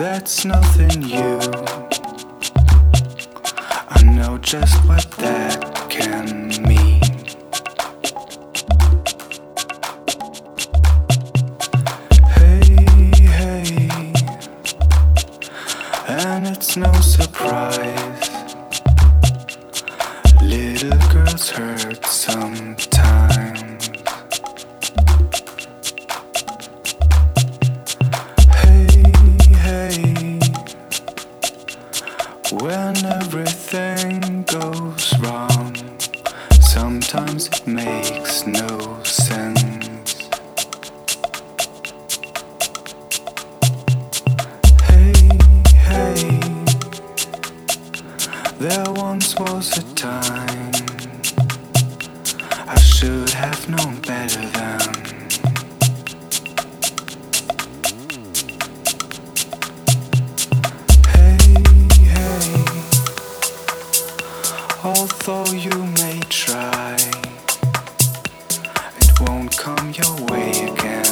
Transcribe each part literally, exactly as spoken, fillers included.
that's nothing new. I know just what that can mean. Hey, hey, and it's no surprise. Little girls hurt sometimes. When everything goes wrong, sometimes it makes no sense. Hey, hey, there once was a time I should have known better than. Although you may try, it won't come your way again.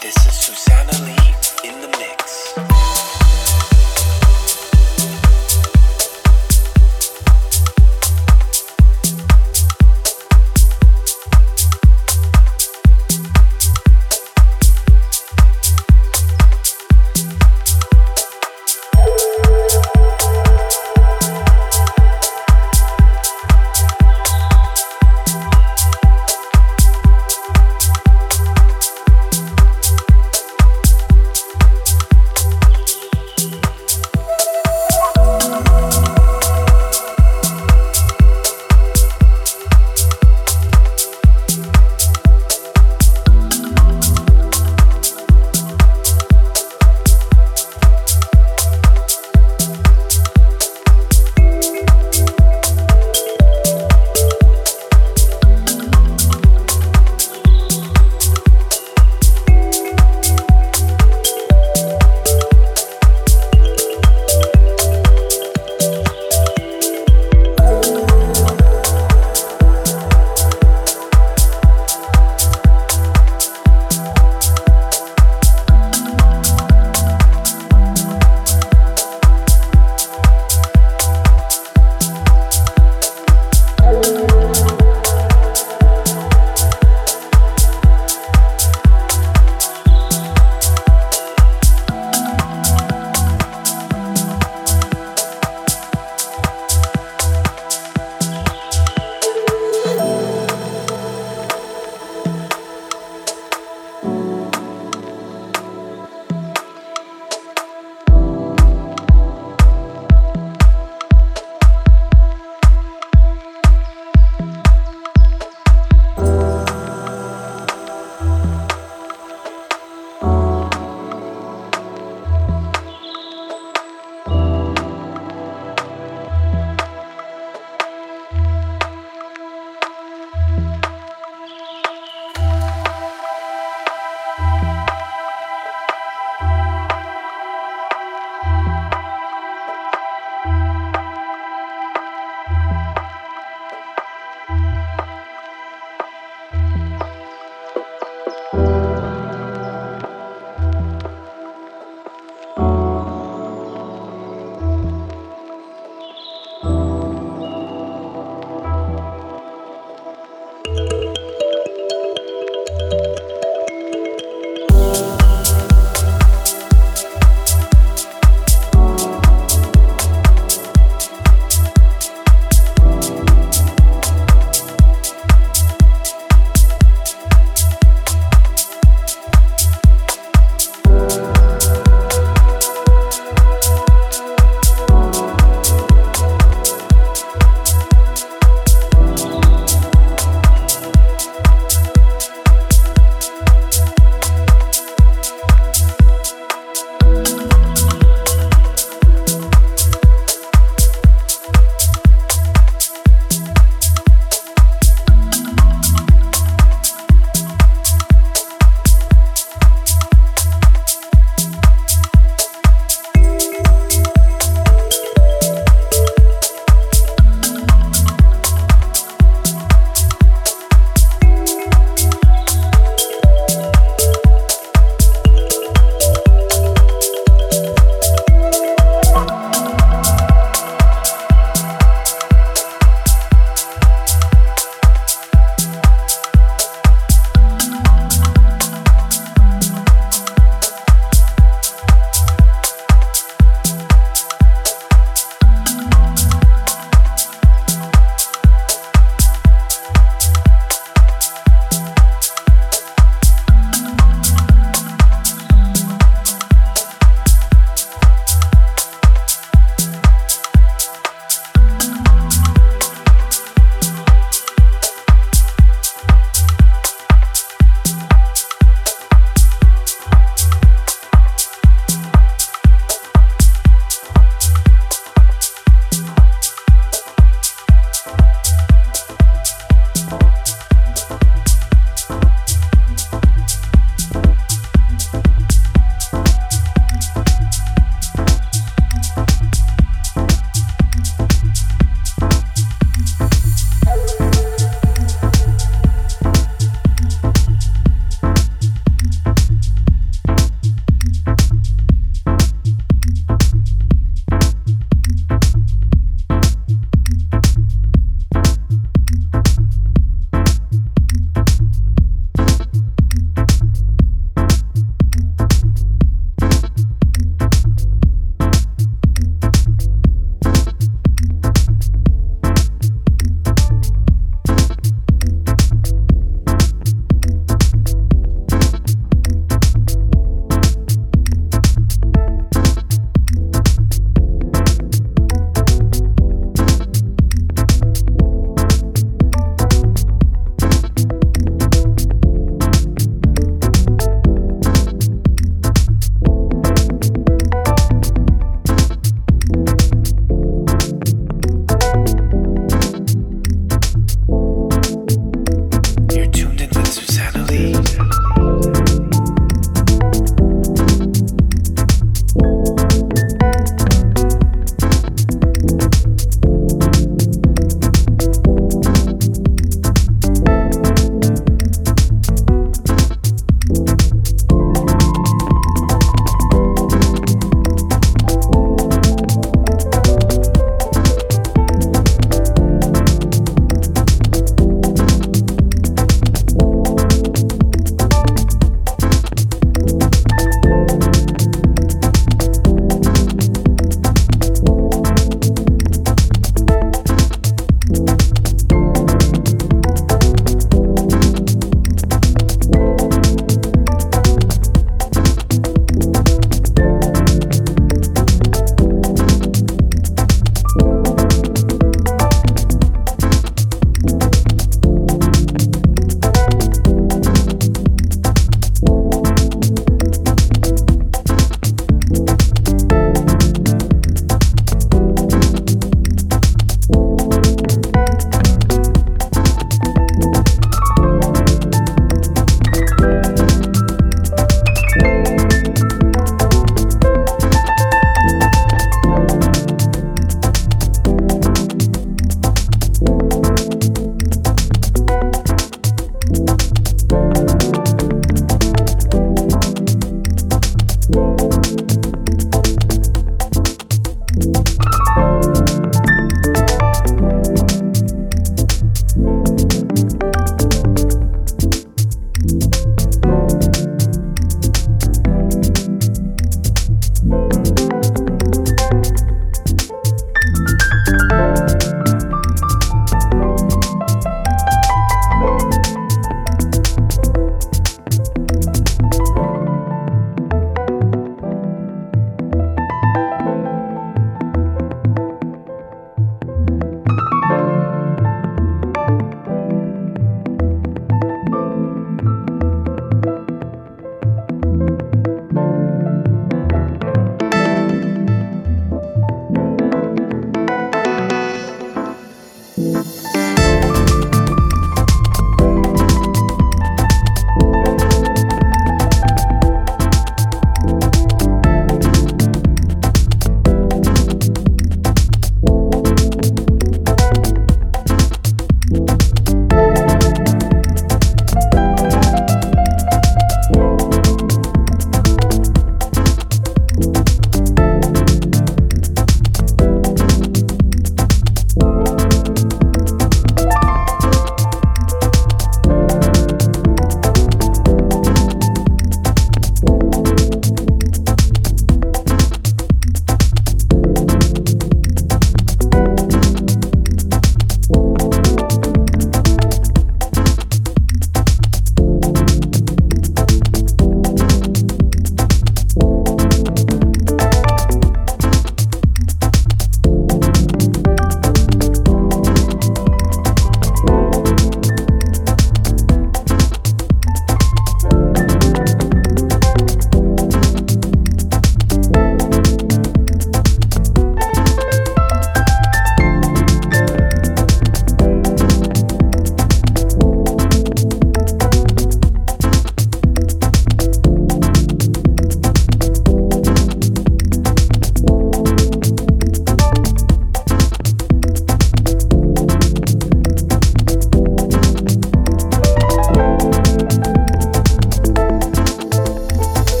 This is Susanna Lee in the mix.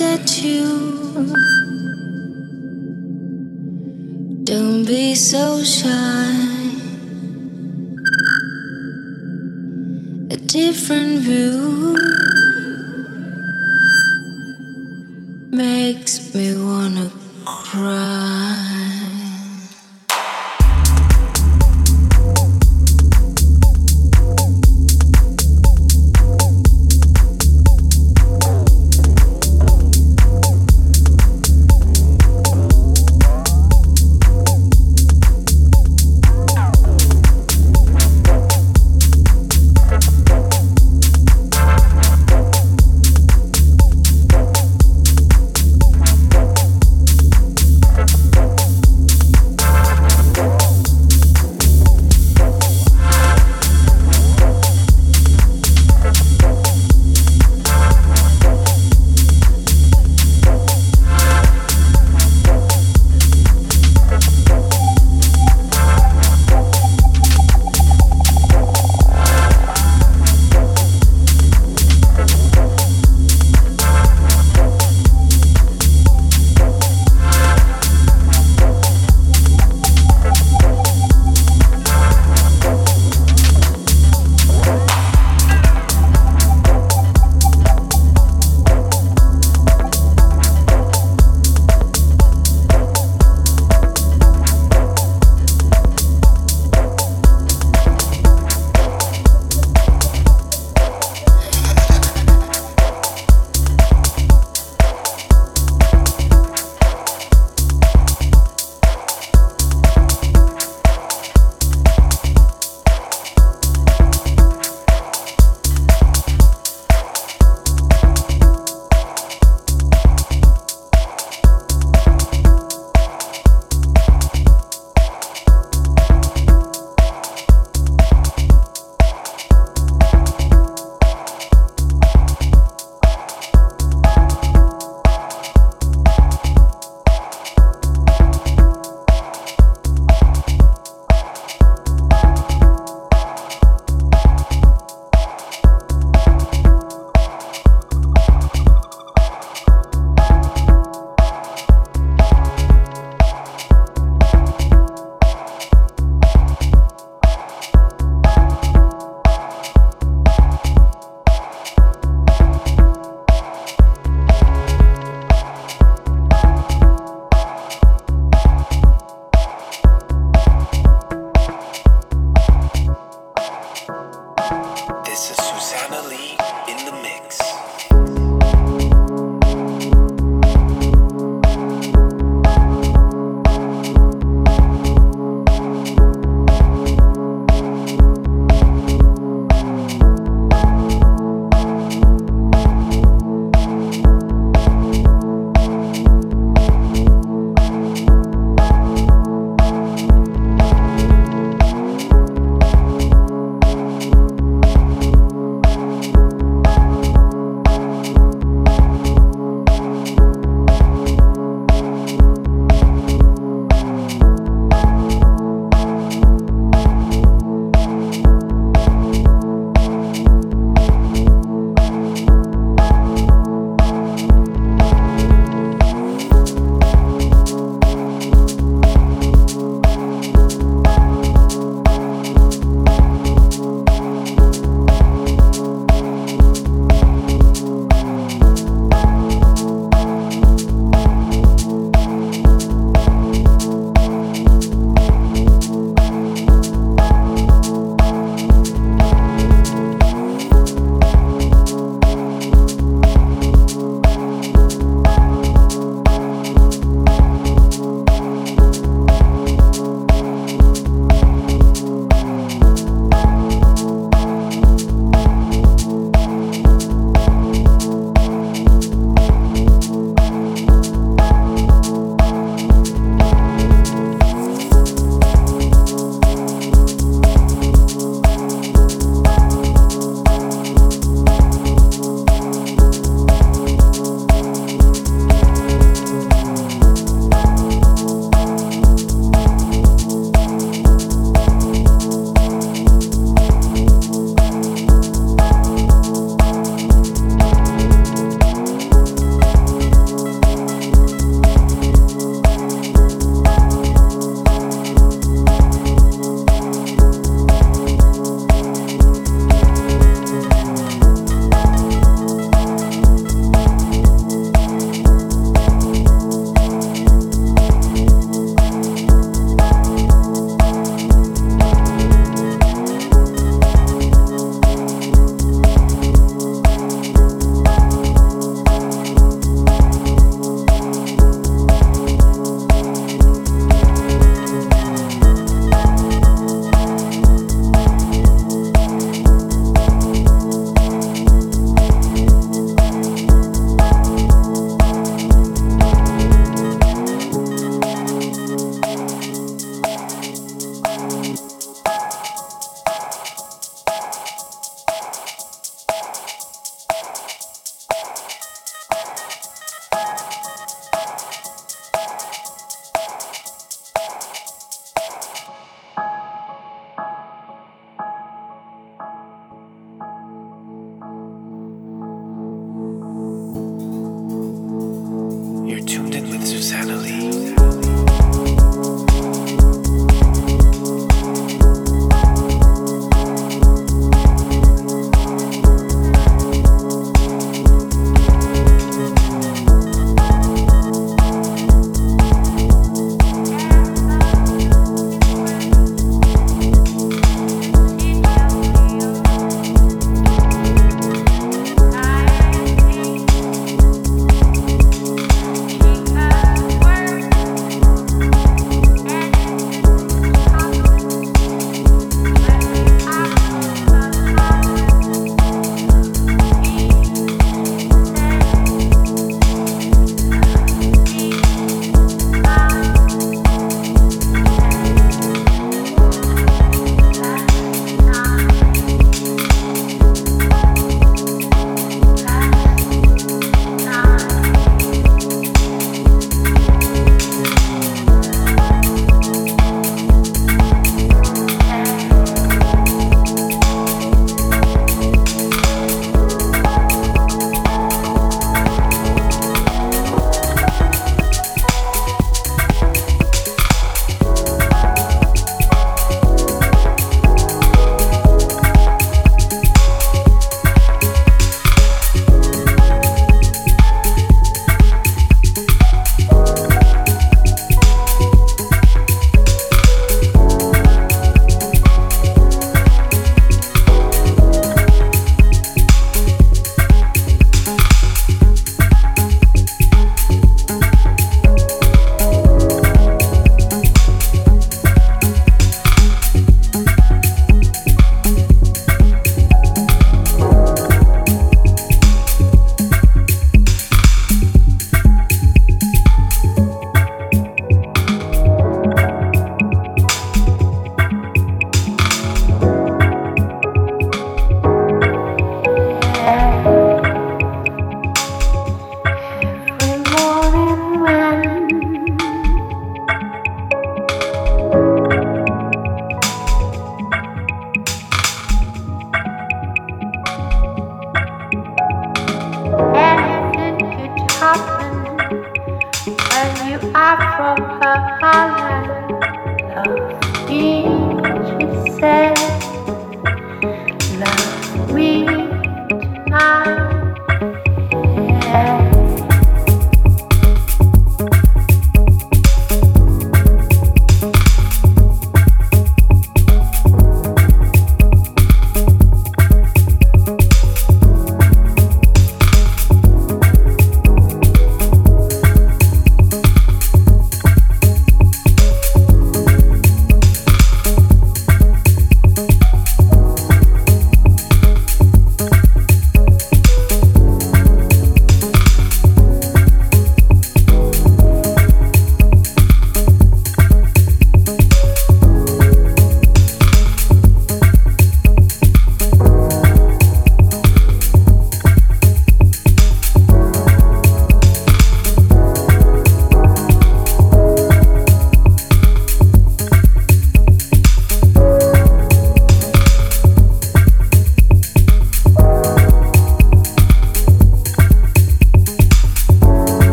look at you. Don't be so shy. A different view makes me wanna cry.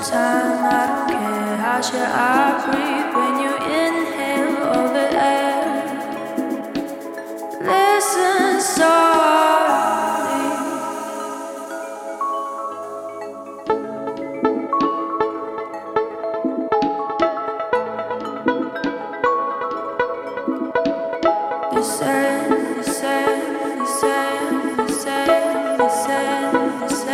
time. I don't care how should I breathe when you inhale all the air. Listen softly. You say, you say, you say, you say, you say. Say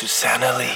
Susanna Lee.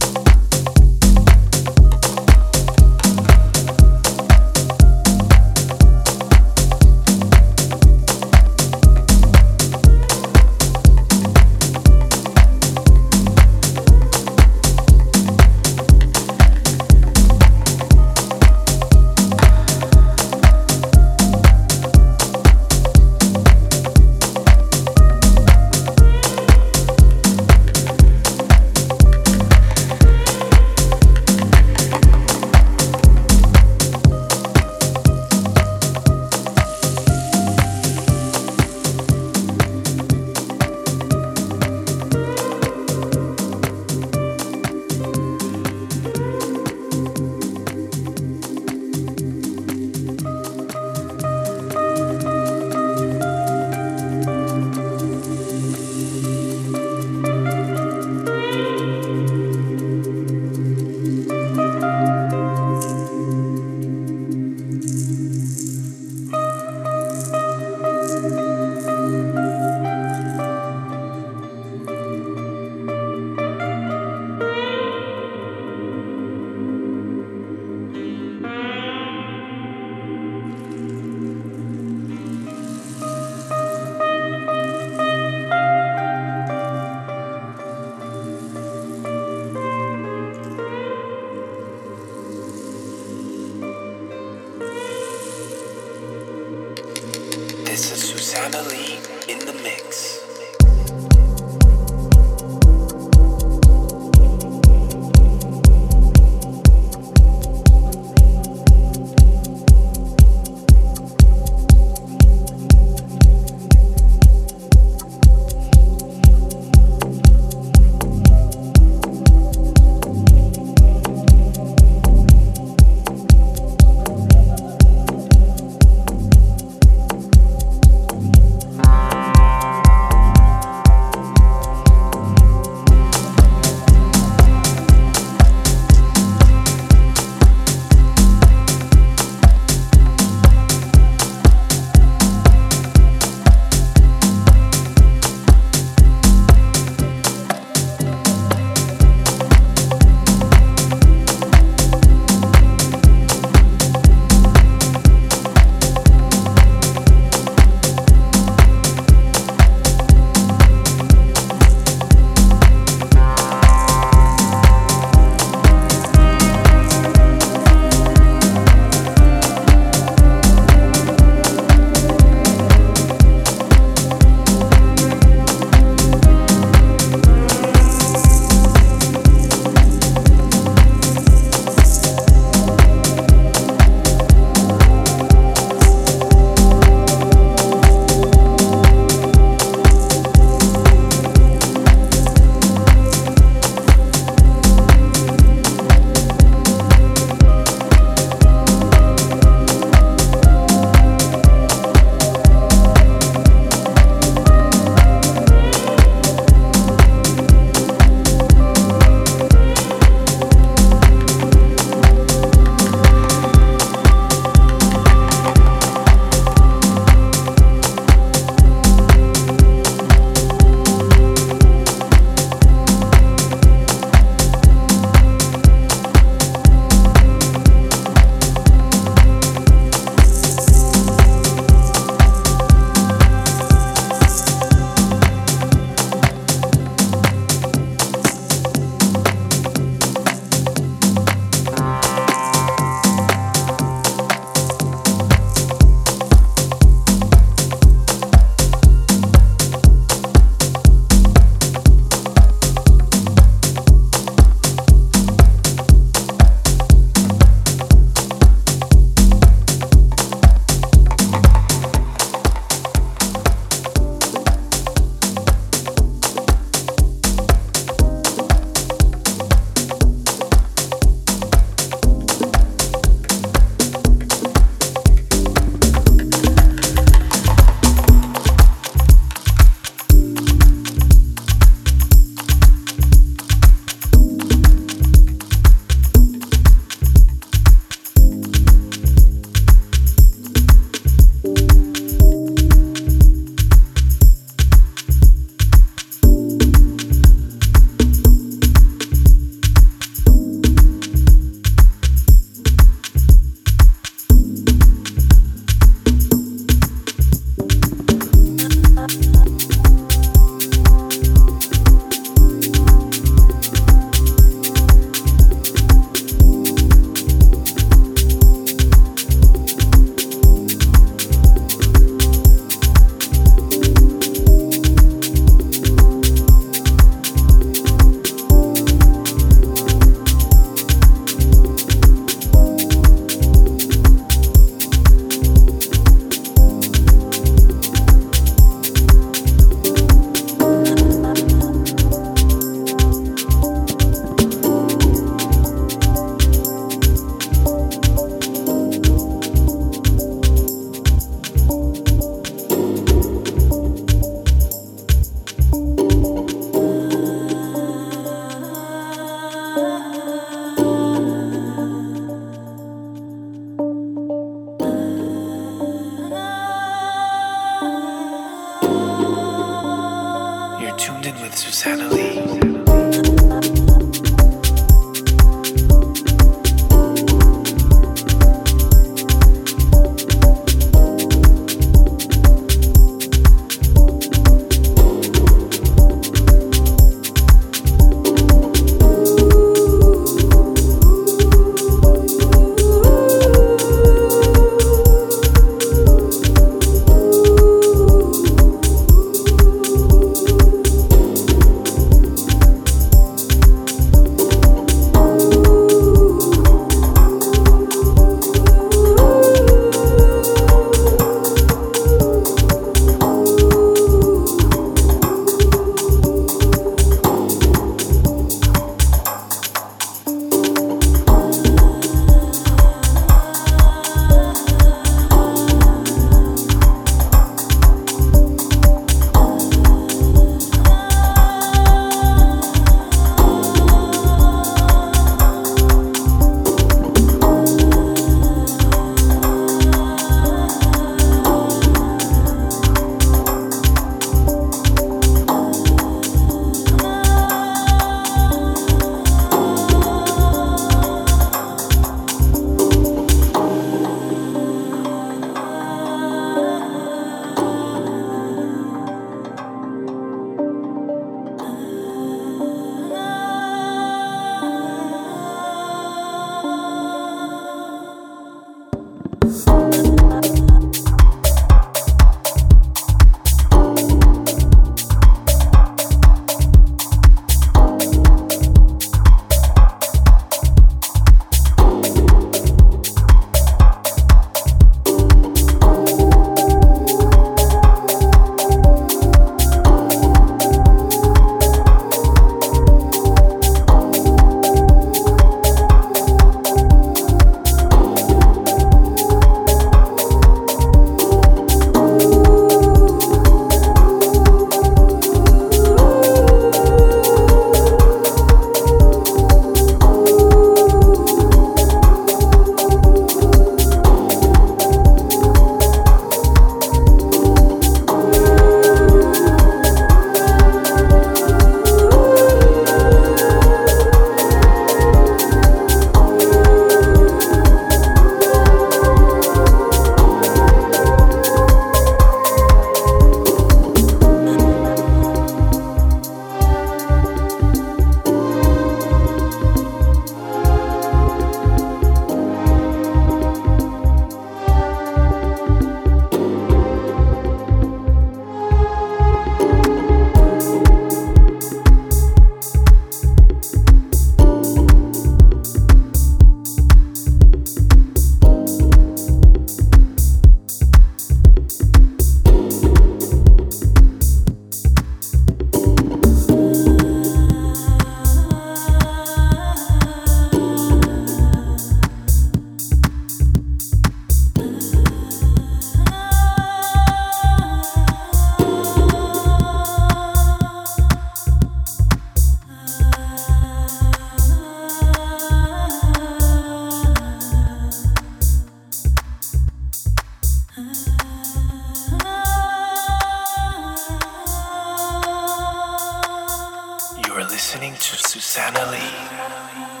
listening to Susanna Lee.